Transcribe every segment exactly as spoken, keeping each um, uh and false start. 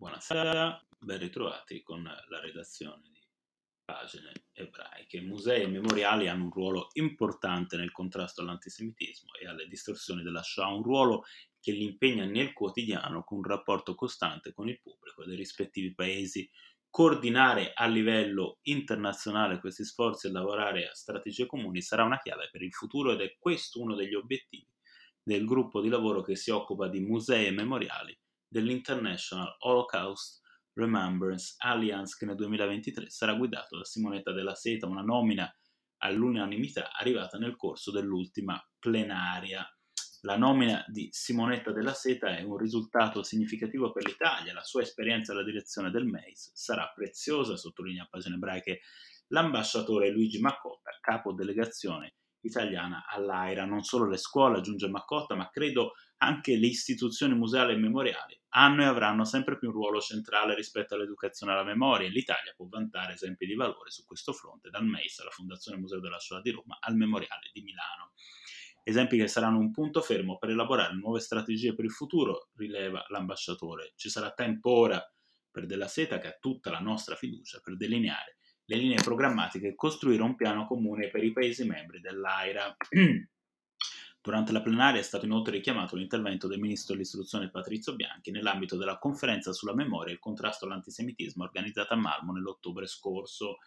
Buonasera, ben ritrovati con la redazione di Pagine Ebraiche. Musei e memoriali hanno un ruolo importante nel contrasto all'antisemitismo e alle distorsioni della Shoah, un ruolo che li impegna nel quotidiano con un rapporto costante con il pubblico dei rispettivi paesi. Coordinare a livello internazionale questi sforzi e lavorare a strategie comuni sarà una chiave per il futuro ed è questo uno degli obiettivi del gruppo di lavoro che si occupa di musei e memoriali dell'International Holocaust Remembrance Alliance, che nel duemilaventitré sarà guidato da Simonetta della Seta, una nomina all'unanimità arrivata nel corso dell'ultima plenaria. La nomina di Simonetta della Seta è un risultato significativo per l'Italia. La sua esperienza alla direzione del MEIS sarà preziosa, sottolinea a Pagine Ebraiche l'ambasciatore Luigi Macotta, capo delegazione italiana all'AIRA. Non solo le scuole, aggiunge Macotta, ma credo anche le istituzioni museali e memoriali hanno e avranno sempre più un ruolo centrale rispetto all'educazione alla memoria, e l'Italia può vantare esempi di valore su questo fronte, dal MEIS alla Fondazione Museo della Shoah di Roma al Memoriale di Milano. Esempi che saranno un punto fermo per elaborare nuove strategie per il futuro, rileva l'ambasciatore. Ci sarà tempo ora per Della Seta, che ha tutta la nostra fiducia, per delineare le linee programmatiche e costruire un piano comune per i Paesi membri dell'AIRA. Durante la plenaria è stato inoltre richiamato l'intervento del Ministro dell'Istruzione Patrizio Bianchi nell'ambito della conferenza sulla memoria e il contrasto all'antisemitismo organizzata a Malmo nell'ottobre scorso.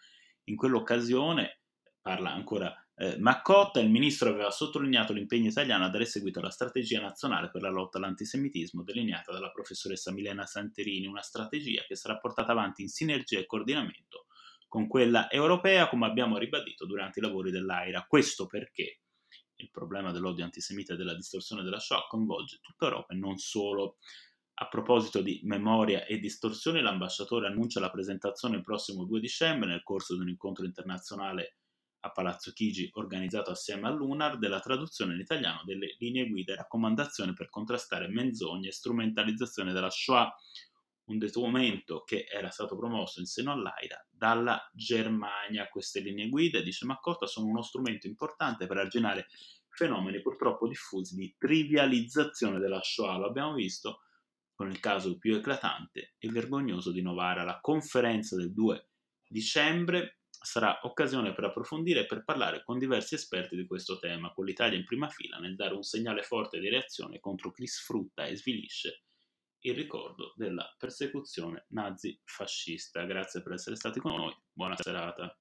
In quell'occasione, parla ancora eh, Macotta, il Ministro aveva sottolineato l'impegno italiano a dare seguito alla strategia nazionale per la lotta all'antisemitismo delineata dalla professoressa Milena Santerini, una strategia che sarà portata avanti in sinergia e coordinamento con quella europea, come abbiamo ribadito durante i lavori dell'AIRA. Questo perché il problema dell'odio antisemita e della distorsione della Shoah coinvolge tutta Europa e non solo. A proposito di memoria e distorsione, l'ambasciatore annuncia la presentazione il prossimo due dicembre, nel corso di un incontro internazionale a Palazzo Chigi organizzato assieme all'UNAR, della traduzione in italiano delle linee guida e raccomandazioni per contrastare menzogne e strumentalizzazione della Shoah, un documento che era stato promosso in seno all'AIRA dalla Germania. Queste linee guida, dice Macotta, sono uno strumento importante per arginare fenomeni purtroppo diffusi di trivializzazione della Shoah. Lo abbiamo visto con il caso più eclatante e vergognoso di Novara. La conferenza del due dicembre sarà occasione per approfondire e per parlare con diversi esperti di questo tema, con l'Italia in prima fila nel dare un segnale forte di reazione contro chi sfrutta e svilisce il ricordo della persecuzione nazi-fascista. Grazie per essere stati con noi, buona serata.